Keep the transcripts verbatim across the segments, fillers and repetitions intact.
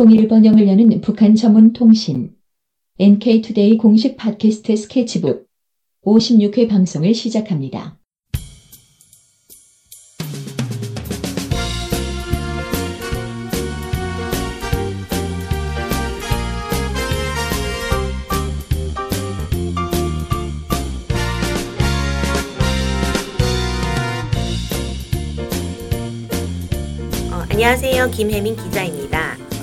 통일번영을 여는 북한 전문 통신 엔케이투데이 공식 팟캐스트 스케치북 오십육 회 방송을 시작합니다. 안녕하세요. 김혜민 기자입니다.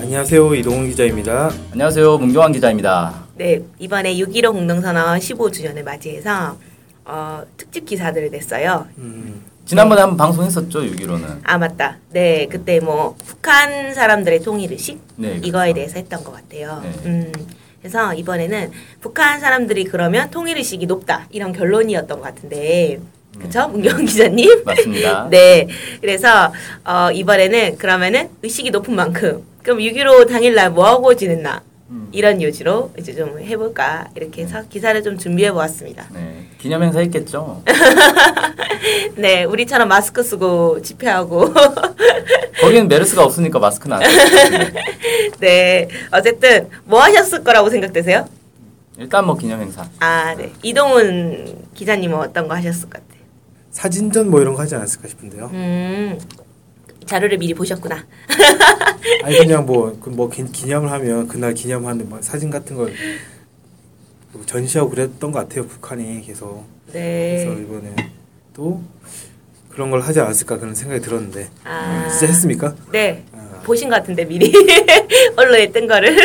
안녕하세요. 이동훈 기자입니다. 안녕하세요. 문경환 기자입니다. 네, 이번에 육점십오 공동선언 십오 주년을 맞이해서 어, 특집 기사들을 냈어요. 음, 지난번에 네. 한번 방송했었죠, 육점십오는. 아, 맞다. 네, 그때 뭐 북한 사람들의 통일의식? 네, 그렇죠. 이거에 대해서 했던 것 같아요. 네. 음, 그래서 이번에는 북한 사람들이 그러면 통일의식이 높다, 이런 결론이었던 것 같은데 그렇죠? 문경훈 기자님? 맞습니다. 네. 그래서 어, 이번에는 그러면은 의식이 높은 만큼 그럼 육점십오 당일날 뭐하고 지냈나? 음. 이런 요지로 이제 좀 해볼까 이렇게 해서 기사를 좀 준비해보았습니다. 네. 기념행사 했겠죠? 네. 우리처럼 마스크 쓰고 집회하고 거기는 메르스가 없으니까 마스크는 안 쓰고 네. 어쨌든 뭐 하셨을 거라고 생각되세요? 일단 뭐 기념행사. 아, 네. 이동훈 기자님은 어떤 거 하셨을 것 같아요? 사진전 뭐 이런 거 하지 않았을까 싶은데요. 음, 자료를 미리 보셨구나. 아니 그냥 뭐, 뭐 기념을 하면 그날 기념하는 뭐 사진 같은 걸 전시하고 그랬던 것 같아요. 북한이 계속. 네. 그래서 이번에 또 그런 걸 하지 않았을까 그런 생각이 들었는데. 아, 음, 진짜 했습니까? 네. 아. 보신 것 같은데 미리 언론에 뜬 거를.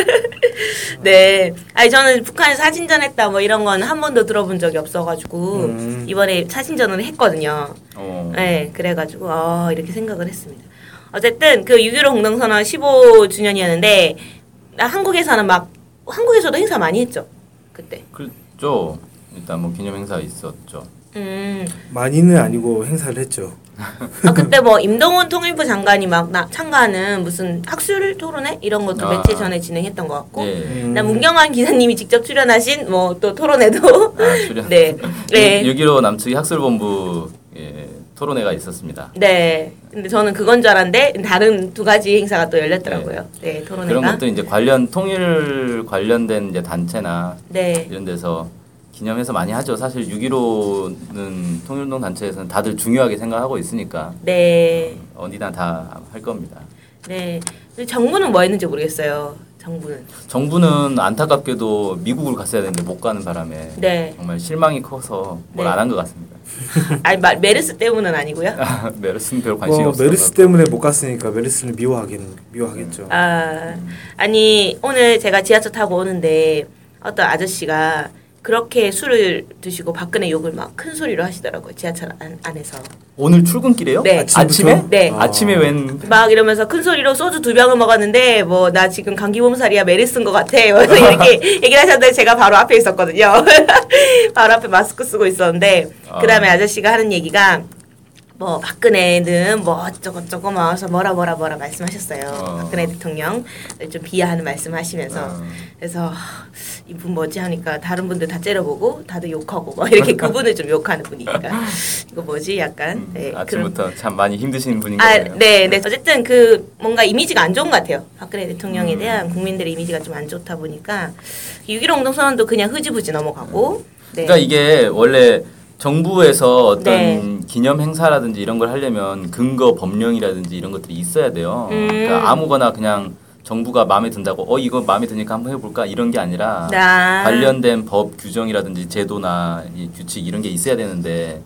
네. 아니, 저는 북한에 사진전 했다 뭐 이런 건 한 번도 들어본 적이 없어가지고, 음. 이번에 사진전을 했거든요. 어. 네. 그래가지고, 어, 이렇게 생각을 했습니다. 어쨌든, 그 육점십오 공동선언 십오 주년이었는데, 한국에서는 막, 한국에서도 행사 많이 했죠. 그때. 그렇죠. 일단 뭐 기념행사 있었죠. 음. 많이는 아니고 행사를 했죠. 아, 그때 뭐 임동훈 통일부 장관이 막 나, 참가하는 무슨 학술 토론회 이런 것도 아. 며칠 전에 진행했던 것 같고, 예. 음. 문경환 기자님이 직접 출연하신 뭐 또 토론회도 아, 출연. 네, 네. 육점십오 남측 학술본부 예, 토론회가 있었습니다. 네, 근데 저는 그건 줄 알았는데 다른 두 가지 행사가 또 열렸더라고요. 네, 네 토론회가. 그런 것도 이제 관련 통일 관련된 이제 단체나 네. 이런 데서. 기념해서 많이 하죠. 사실 육점십오는 통일운동 단체에서는 다들 중요하게 생각하고 있으니까. 네. 어, 어디나 다 할 겁니다. 네. 정부는 뭐 했는지 모르겠어요. 정부는. 정부는 안타깝게도 미국으로 갔어야 되는데 못 가는 바람에 네. 정말 실망이 커서 뭘 안 한 것 네. 같습니다. 아니 마, 메르스 때문은 아니고요. 메르스는 별 관심이 어, 없어요. 메르스 때문에 못 갔으니까 메르스를 미워하긴 미워하겠죠. 아 아니 오늘 제가 지하철 타고 오는데 어떤 아저씨가 그렇게 술을 드시고 박근혜 욕을 막 큰 소리로 하시더라고요. 지하철 안, 안에서. 오늘 출근길에요? 네. 아침에? 네. 아. 아침에 웬. 막 이러면서 큰 소리로 소주 두 병을 먹었는데 뭐 나 지금 감기몸살이야 메르스인 것 같아. 이렇게 얘기를 하셨는데 제가 바로 앞에 있었거든요. 바로 앞에 마스크 쓰고 있었는데 아. 그 다음에 아저씨가 하는 얘기가 뭐 박근혜는 뭐 어쩌고저쩌고 뭐서 뭐라 뭐라 뭐라 말씀하셨어요. 어. 박근혜 대통령 좀 비하하는 말씀하시면서 어. 그래서 이분 뭐지 하니까 다른 분들 다 째려보고 다들 욕하고 막 이렇게 그분을 좀 욕하는 분이니까 이거 뭐지 약간 음, 네, 아침부터 그런, 참 많이 힘드신 분인가요? 아, 네, 네. 어쨌든 그 뭔가 이미지가 안 좋은 것 같아요. 박근혜 대통령에 음. 대한 국민들의 이미지가 좀 안 좋다 보니까 육점십오 공동선언도 그냥 흐지부지 넘어가고. 네. 그러니까 이게 원래. 정부에서 어떤 네. 기념 행사라든지 이런 걸 하려면 근거 법령이라든지 이런 것들이 있어야 돼요. 음. 그러니까 아무거나 그냥 정부가 마음에 든다고 어 이거 마음에 드니까 한번 해볼까 이런 게 아니라 아. 관련된 법 규정이라든지 제도나 이 규칙 이런 게 있어야 되는데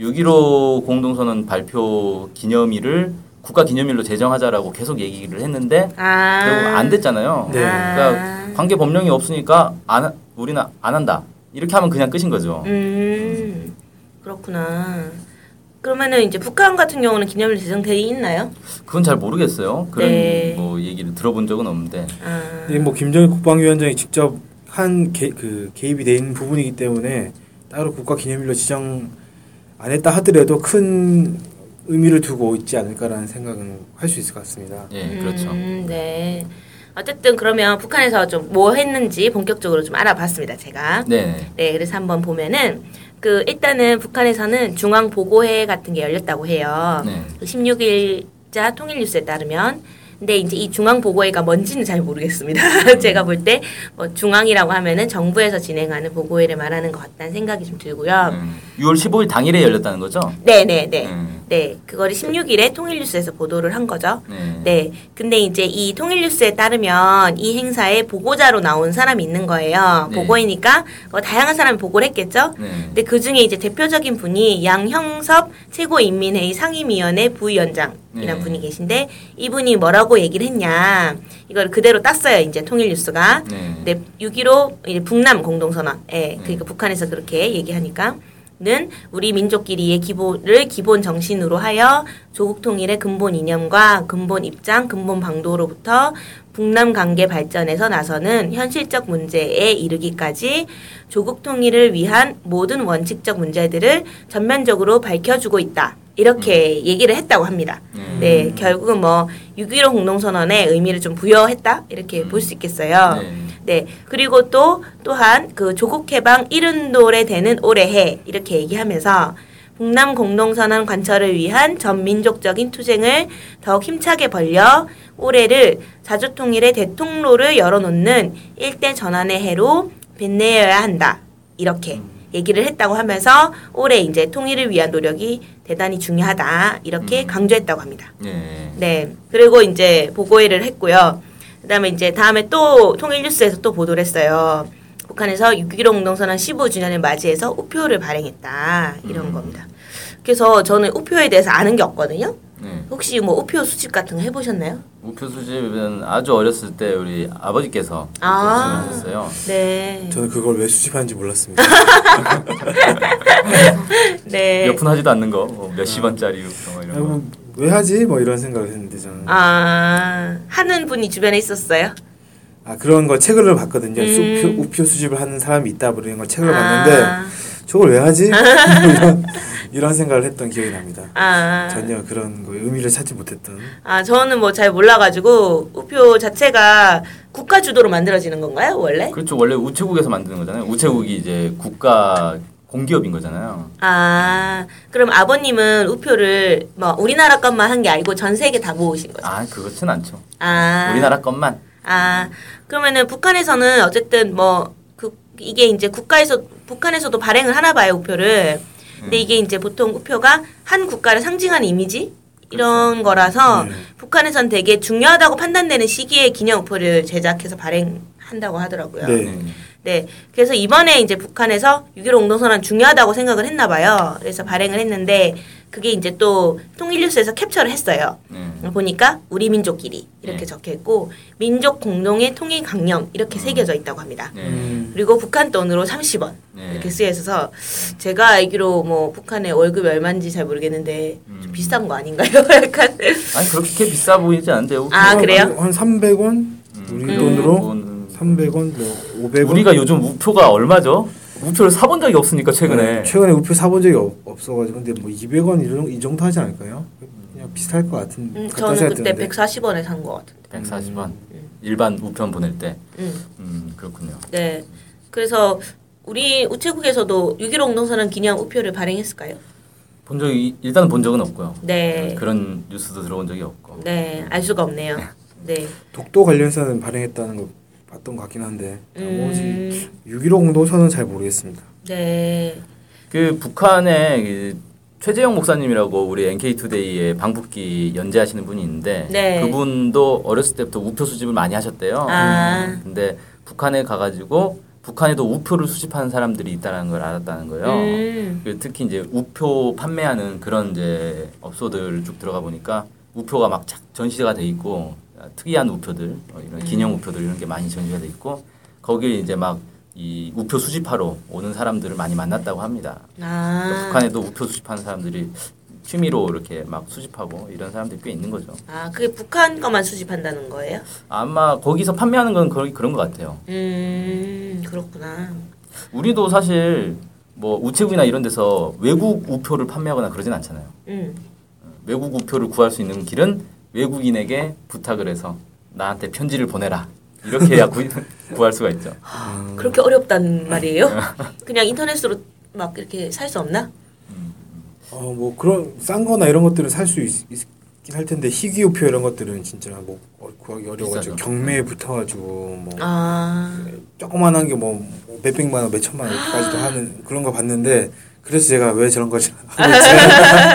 육점십오 공동선언 발표 기념일을 국가 기념일로 제정하자라고 계속 얘기를 했는데 아. 결국 안 됐잖아요. 네. 그러니까 관계 법령이 없으니까 안 우리는 안 한다 이렇게 하면 그냥 끝인 거죠. 음. 그렇구나. 그러면은 이제 북한 같은 경우는 기념일 제정돼 있나요? 그건 잘 모르겠어요. 그런 네. 뭐 얘기를 들어본 적은 없는데. 아. 네, 뭐 김정일 국방위원장이 직접 한 개, 그 개입이 된 부분이기 때문에 따로 국가 기념일로 지정 안 했다 하더라도 큰 의미를 두고 있지 않을까라는 생각은 할 수 있을 것 같습니다. 예, 네, 그렇죠. 음, 네. 어쨌든 그러면 북한에서 좀 뭐 했는지 본격적으로 좀 알아봤습니다, 제가. 네. 네, 그래서 한번 보면은. 그 일단은 북한에서는 중앙보고회 같은 게 열렸다고 해요. 네. 십육 일자 통일뉴스에 따르면 근데 이제 이 중앙보고회가 뭔지는 잘 모르겠습니다. 제가 볼 때 뭐 중앙이라고 하면은 정부에서 진행하는 보고회를 말하는 것 같다는 생각이 좀 들고요. 음. 유월 십오일 당일에 열렸다는 거죠? 네네네. 네, 네. 음. 네, 그거를 십육일에 통일뉴스에서 보도를 한 거죠. 네. 네. 근데 이제 이 통일뉴스에 따르면 이 행사에 보고자로 나온 사람이 있는 거예요. 네. 보고이니까 어, 다양한 사람이 보고를 했겠죠. 네. 근데 그 중에 이제 대표적인 분이 양형섭 최고인민회의 상임위원회 부위원장. 이란 네. 분이 계신데 이분이 뭐라고 얘기를 했냐 이걸 그대로 땄어요 이제 통일뉴스가 네. 근데 육점일오 북남 공동선언 예, 그러니까 네. 북한에서 그렇게 얘기하니까 는 우리 민족끼리의 기본을 기본 정신으로 하여 조국 통일의 근본 이념과 근본 입장, 근본 방도로부터 북남 관계 발전에서 나서는 현실적 문제에 이르기까지 조국 통일을 위한 모든 원칙적 문제들을 전면적으로 밝혀주고 있다. 이렇게 음. 얘기를 했다고 합니다. 음. 네, 결국은 뭐 육점일오 공동선언에 의미를 좀 부여했다 이렇게 음. 볼 수 있겠어요. 네. 네, 그리고 또 또한 그 조국 해방 일흔 돌에 되는 올해해 이렇게 얘기하면서 북남 공동선언 관철을 위한 전민족적인 투쟁을 더욱 힘차게 벌려 올해를 자주통일의 대통로를 열어놓는 일대 전환의 해로 빛내어야 한다 이렇게 음. 얘기를 했다고 하면서 올해 이제 통일을 위한 노력이 대단히 중요하다 이렇게 음. 강조했다고 합니다. 네. 네, 그리고 이제 보고회를 했고요. 그다음에 이제 다음에 또 통일뉴스에서 또 보도를 했어요. 북한에서 육점일오 공동선언 십오주년을 맞이해서 우표를 발행했다 이런 음. 겁니다. 그래서 저는 우표에 대해서 아는 게 없거든요. 네. 혹시 뭐 우표 수집 같은 거 해보셨나요? 우표 수집은 아주 어렸을 때 우리 아버지께서 아~ 수집하셨어요. 네. 저는 그걸 왜 수집하는지 몰랐습니다. 네. 몇 푼 하지도 않는 거, 뭐 몇십 원짜리 뭐 이런 거. 뭐 왜 하지? 뭐 이런 생각을 했는데 저는. 아 하는 분이 주변에 있었어요? 아 그런 걸 책으로 봤거든요. 음. 우표, 우표 수집을 하는 사람이 있다 그런 걸 책으로 아~ 봤는데 저걸 왜 하지? 이런, 이런 생각을 했던 기억이 납니다. 아~ 전혀 그런 거에 의미를 찾지 못했던. 아 저는 뭐 잘 몰라가지고 우표 자체가 국가 주도로 만들어지는 건가요 원래? 그렇죠. 원래 우체국에서 만드는 거잖아요. 우체국이 이제 국가 공기업인 거잖아요. 아 그럼 아버님은 우표를 뭐 우리나라 것만 한 게 아니고 전 세계 다 모으신 거죠? 아 그렇진 않죠. 아 우리나라 것만. 아 그러면은 북한에서는 어쨌든 뭐 그 이게 이제 국가에서 북한에서도 발행을 하나 봐요 우표를. 근데 이게 이제 보통 우표가 한 국가를 상징하는 이미지 이런 거라서 네. 북한에선 되게 중요하다고 판단되는 시기에 기념 우표를 제작해서 발행한다고 하더라고요. 네. 네. 그래서 이번에 이제 북한에서 육점일오 공동선언 중요하다고 생각을 했나 봐요. 그래서 발행을 했는데 그게 이제 또 통일뉴스에서 캡처를 했어요. 네. 보니까 우리 민족끼리 이렇게 네. 적혀있고 민족 공동의 통일 강령 이렇게 음. 새겨져 있다고 합니다. 네. 그리고 북한 돈으로 삼십원 네. 이렇게 쓰여있어서 제가 알기로 뭐 북한의 월급이 얼마인지 잘 모르겠는데 음. 좀 비싼 거 아닌가요? 약간 아니 그렇게 비싸 보이지 않대요. 아 그래요? 한 삼백원 음. 우리 돈으로 음. 삼백원 뭐 오백원 우리가 요즘 우표가 얼마죠? 우표를 사본 적이 없으니까 최근에 네, 최근에 우표 사본 적이 없, 없어가지고 근데 뭐 이백원 이런 이 정도 하지 않을까요? 그냥 비슷할 것 같은. 음, 저는 그때 드는데. 백사십원에 산 것 같은데. 백사십원 음. 일반 우편 보낼 때. 음. 음 그렇군요. 네, 그래서 우리 우체국에서도 육점일오 공동선언 기념 우표를 발행했을까요? 본 적이 일단 본 적은 없고요. 네. 그런 뉴스도 들어본 적이 없고. 네, 알 수가 없네요. 네. 독도 관련사는 발행했다는 거. 봤던 것 같긴 한데 나머지 음. 육점일오 공동선언은 잘 모르겠습니다. 네. 그 북한의 그 최재영 목사님이라고 우리 엔케이투데이에 방북기 연재하시는 분이 있는데 네. 그분도 어렸을 때부터 우표 수집을 많이 하셨대요. 아. 음. 근데 북한에 가가지고 북한에도 우표를 수집하는 사람들이 있다는 걸 알았다는 거예요. 음. 특히 이제 우표 판매하는 그런 이제 업소들 쭉 들어가 보니까 우표가 막 전시가 돼 있고. 특이한 우표들, 이런 기념 우표들 이런 게 많이 전시가 돼 있고 거기에 이제 막 이 우표 수집하러 오는 사람들을 많이 만났다고 합니다. 아~ 그러니까 북한에도 우표 수집하는 사람들이 취미로 이렇게 막 수집하고 이런 사람들이 꽤 있는 거죠. 아, 그게 북한 거만 수집한다는 거예요? 아마 거기서 판매하는 건 그런 그런 것 같아요. 음, 그렇구나. 우리도 사실 뭐 우체국이나 이런 데서 외국 우표를 판매하거나 그러진 않잖아요. 음. 외국 우표를 구할 수 있는 길은 외국인에게 부탁을 해서 나한테 편지를 보내라 이렇게 해야 구할 수가 있죠. 음. 그렇게 어렵단 말이에요? 그냥 인터넷으로 막 이렇게 살 수 없나? 음. 어, 뭐 그런 싼 거나 이런 것들은 살 수 있긴 할 텐데 희귀우표 이런 것들은 진짜 뭐 구하기 어려워가지고 경매에 붙어가지고 뭐 아. 조그만한 게 뭐 몇백만 원, 몇천만 원까지도 아. 하는 그런 거 봤는데 그래서 제가 왜 저런 거지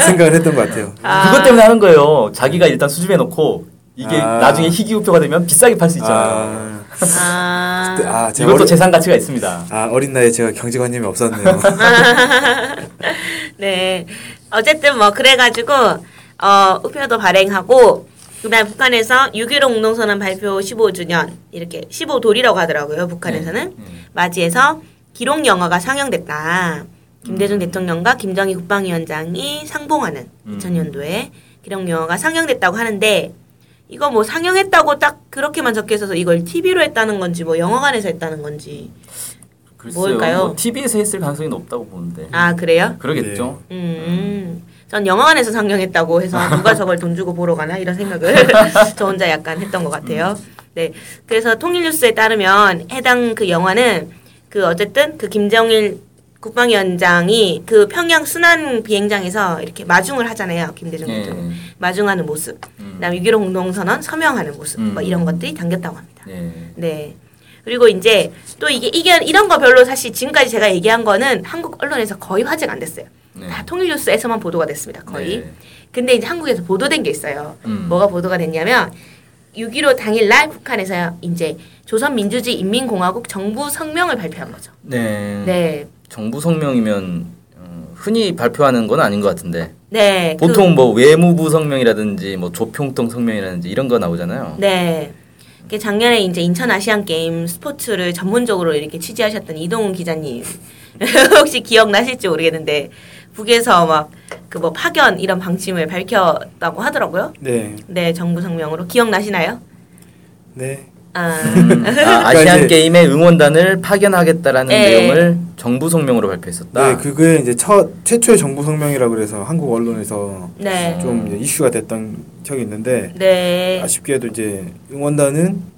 생각을 했던 것 같아요. 아. 그것 때문에 하는 거예요. 자기가 일단 수집해놓고 이게 아. 나중에 희귀우표가 되면 비싸게 팔 수 있잖아요. 아. 아. 아, 이것도 어린... 재산 가치가 있습니다. 아, 어린 나이에 제가 경제관념이 없었네요. 네, 어쨌든 뭐 그래가지고 어, 우표도 발행하고 그다음 북한에서 육점일오 공동선언 발표 십오 주년 이렇게 십오 돌이라고 하더라고요. 북한에서는 네. 맞이해서 기록 영화가 상영됐다. 김대중 음. 대통령과 김정일 국방위원장이 상봉하는 음. 이천 년도에 기록 영화가 상영됐다고 하는데 이거 뭐 상영했다고 딱 그렇게만 적혀 있어서 이걸 티비로 했다는 건지 뭐 영화관에서 했다는 건지 글쎄요. 뭘까요? 뭐 티비에서 했을 가능성이 높다고 보는데. 아 그래요? 그러겠죠. 네. 음. 음. 전 영화관에서 상영했다고 해서 누가 저걸 돈 주고 보러 가나 이런 생각을 저 혼자 약간 했던 것 같아요. 네, 그래서 통일뉴스에 따르면 해당 그 영화는 그 어쨌든 그 김정일 국방위원장이 그 평양 순환 비행장에서 이렇게 마중을 하잖아요. 김대중 대통령 네. 마중하는 모습, 음. 그다음에 육점일오 공동선언 서명하는 모습, 음. 뭐 이런 것들이 담겼다고 합니다. 네. 네. 그리고 이제 또 이게 이게 이런 거 별로 사실 지금까지 제가 얘기한 거는 한국 언론에서 거의 화제가 안 됐어요. 네. 다 통일뉴스에서만 보도가 됐습니다. 거의. 네. 근데 이제 한국에서 보도된 게 있어요. 음. 뭐가 보도가 됐냐면 육점일오 당일날 북한에서 이제 조선민주주의인민공화국 정부 성명을 발표한 거죠. 네. 네. 정부 성명이면 어, 흔히 발표하는 건 아닌 것 같은데. 네. 보통 그, 뭐 외무부 성명이라든지 뭐 조평통 성명이라든지 이런 거 나오잖아요. 네. 그 작년에 이제 인천 아시안 게임 스포츠를 전문적으로 이렇게 취재하셨던 이동훈 기자님 혹시 기억나실지 모르겠는데. 북에서 막 그 뭐 파견 이런 방침을 밝혔다고 하더라고요. 네. 네, 정부 성명으로 기억나시나요? 네. 아, 아 아시안 게임에 응원단을 파견하겠다라는 네. 내용을 정부 성명으로 발표했었다. 네, 그게 이제 첫 최초의 정부 성명이라고 그래서 한국 언론에서 네. 좀 이제 이슈가 됐던 적이 있는데 네. 아쉽게도 이제 응원단은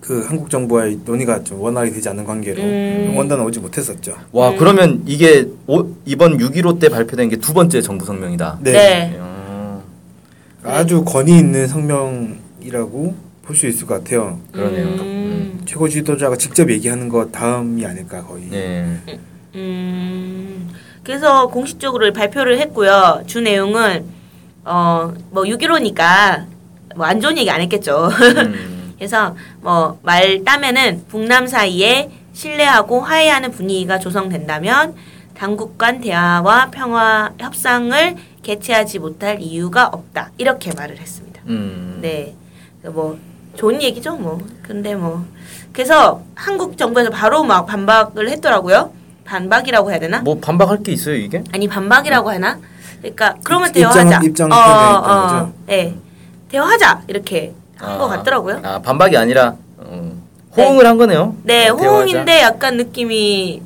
그 한국 정부와의 논의가 좀 원활히 되지 않는 관계로 음. 응원단은 오지 못했었죠. 와 음. 그러면 이게 오, 이번 육점일오 때 발표된 게 두 번째 정부 성명이다. 네. 네. 아. 아주 권위 있는 성명이라고 볼 수 있을 것 같아요. 그러네요. 음. 최고 지도자가 직접 얘기하는 것 다음이 아닐까 거의. 네. 음. 그래서 공식적으로 발표를 했고요. 주 내용은 어 뭐 육점일오니까 뭐 안 좋은 얘기 안 했겠죠. 음. 그래서 뭐 말 따면은 북남 사이에 신뢰하고 화해하는 분위기가 조성된다면 당국 간 대화와 평화 협상을 개최하지 못할 이유가 없다 이렇게 말을 했습니다. 음. 네, 뭐 좋은 얘기죠 뭐. 근데 뭐 그래서 한국 정부에서 바로 막 반박을 했더라고요. 반박이라고 해야 되나? 뭐 반박할 게 있어요 이게? 아니 반박이라고 하나? 그러니까 그러면 대화하자. 입장 표명이 있다는 거죠. 네, 대화하자 이렇게. 한 것 아, 같더라고요. 아 반박이 아니라 어, 호응을 네. 한 거네요. 네 어, 호응인데 대화하자. 약간 느낌이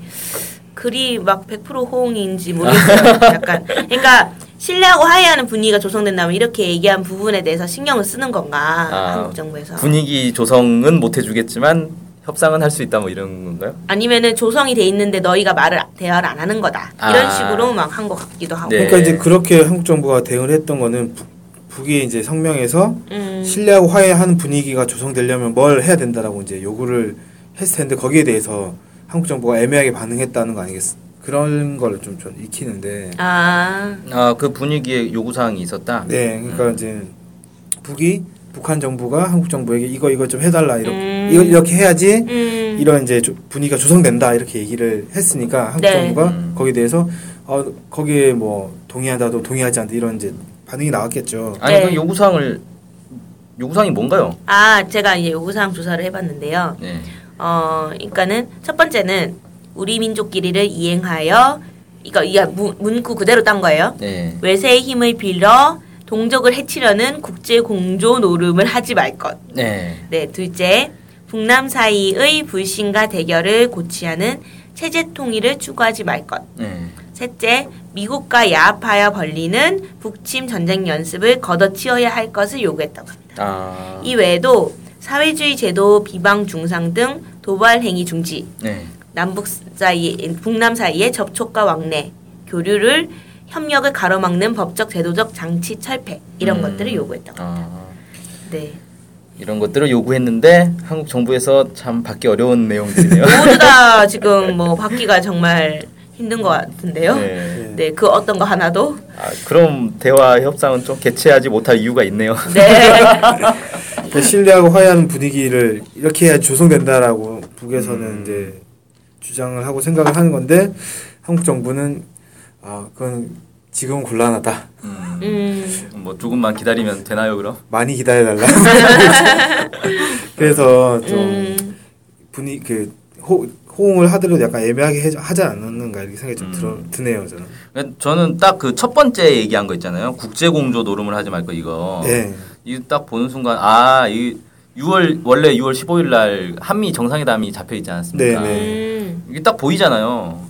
그리 막 백 퍼센트 호응인지 모르겠어요. 약간 그러니까 신뢰하고 화해하는 분위기가 조성된다면 이렇게 얘기한 부분에 대해서 신경을 쓰는 건가 아, 한국 정부에서 분위기 조성은 못 해주겠지만 협상은 할 수 있다 뭐 이런 건가요? 아니면은 조성이 돼 있는데 너희가 말을 대화를 안 하는 거다 이런 아, 식으로 막 한 것 같기도 하고. 네. 그러니까 이제 그렇게 한국 정부가 대응을 했던 거는. 북이 이제 성명에서 음. 신뢰하고 화해하는 분위기가 조성되려면 뭘 해야 된다라고 이제 요구를 했을 텐데 거기에 대해서 한국 정부가 애매하게 반응했다는 거 아니겠어? 그런 걸 좀 좀 익히는데 아, 아, 그 분위기에 요구 사항이 있었다. 네, 그러니까 음. 이제 북이 북한 정부가 한국 정부에게 이거 이거 좀 해달라 이렇게 음. 이거 이렇게 해야지 음. 이런 이제 조, 분위기가 조성된다 이렇게 얘기를 했으니까 한국 네. 정부가 음. 거기에 대해서 어, 거기에 뭐 동의한다도 동의하지 않다 이런 이제 반응이 나왔겠죠. 아니 네. 그 요구사항을 요구사항이 뭔가요? 아 제가 이제 요구사항 조사를 해봤는데요. 네. 어, 그러니까는 첫 번째는 우리 민족끼리를 이행하여 이거 이게 문구 그대로 딴 거예요. 네. 외세의 힘을 빌려 동족을 해치려는 국제 공조 노름을 하지 말 것. 네. 네 둘째 북남 사이의 불신과 대결을 고치하는 체제 통일을 추구하지 말 것. 네. 셋째, 미국과 야합하여 벌리는 북침 전쟁 연습을 걷어치워야 할 것을 요구했다고 합니다. 아... 이 외에도 사회주의 제도 비방 중상 등 도발 행위 중지, 네. 남북 사이, 북남 사이의 접촉과 왕래, 교류를 협력을 가로막는 법적 제도적 장치 철폐 이런 음. 것들을 요구했다고 합니다. 아. 네. 이런 것들을 요구했는데 한국 정부에서 참 받기 어려운 내용들이네요. 모두 다 지금 뭐 받기가 정말 힘든 것 같은데요. 네. 네, 그 어떤 거 하나도. 아, 그럼 대화 협상은 좀 개최하지 못할 이유가 있네요. 네. 신뢰하고 화해하는 분위기를 이렇게 해야 조성된다라고 북에서는 음. 이제 주장을 하고 생각을 하는 건데 한국 정부는 아, 그건 지금은 곤란하다. 음. 음. 뭐 조금만 기다리면 되나요, 그럼? 많이 기다려달라. 그래서 좀 음. 분위 그 호. 호응을 하더라도 약간 애매하게 해줘, 하지 않았는가 이렇게 생각이 좀 음. 들어, 드네요. 저는 저는 딱 그 첫 번째 얘기한 거 있잖아요. 국제공조 노름을 하지 말고 이거 네. 이 딱 보는 순간 아 이 유월 원래 유월 십오일 날 한미 정상회담이 잡혀 있지 않았습니까? 네네. 이게 딱 보이잖아요.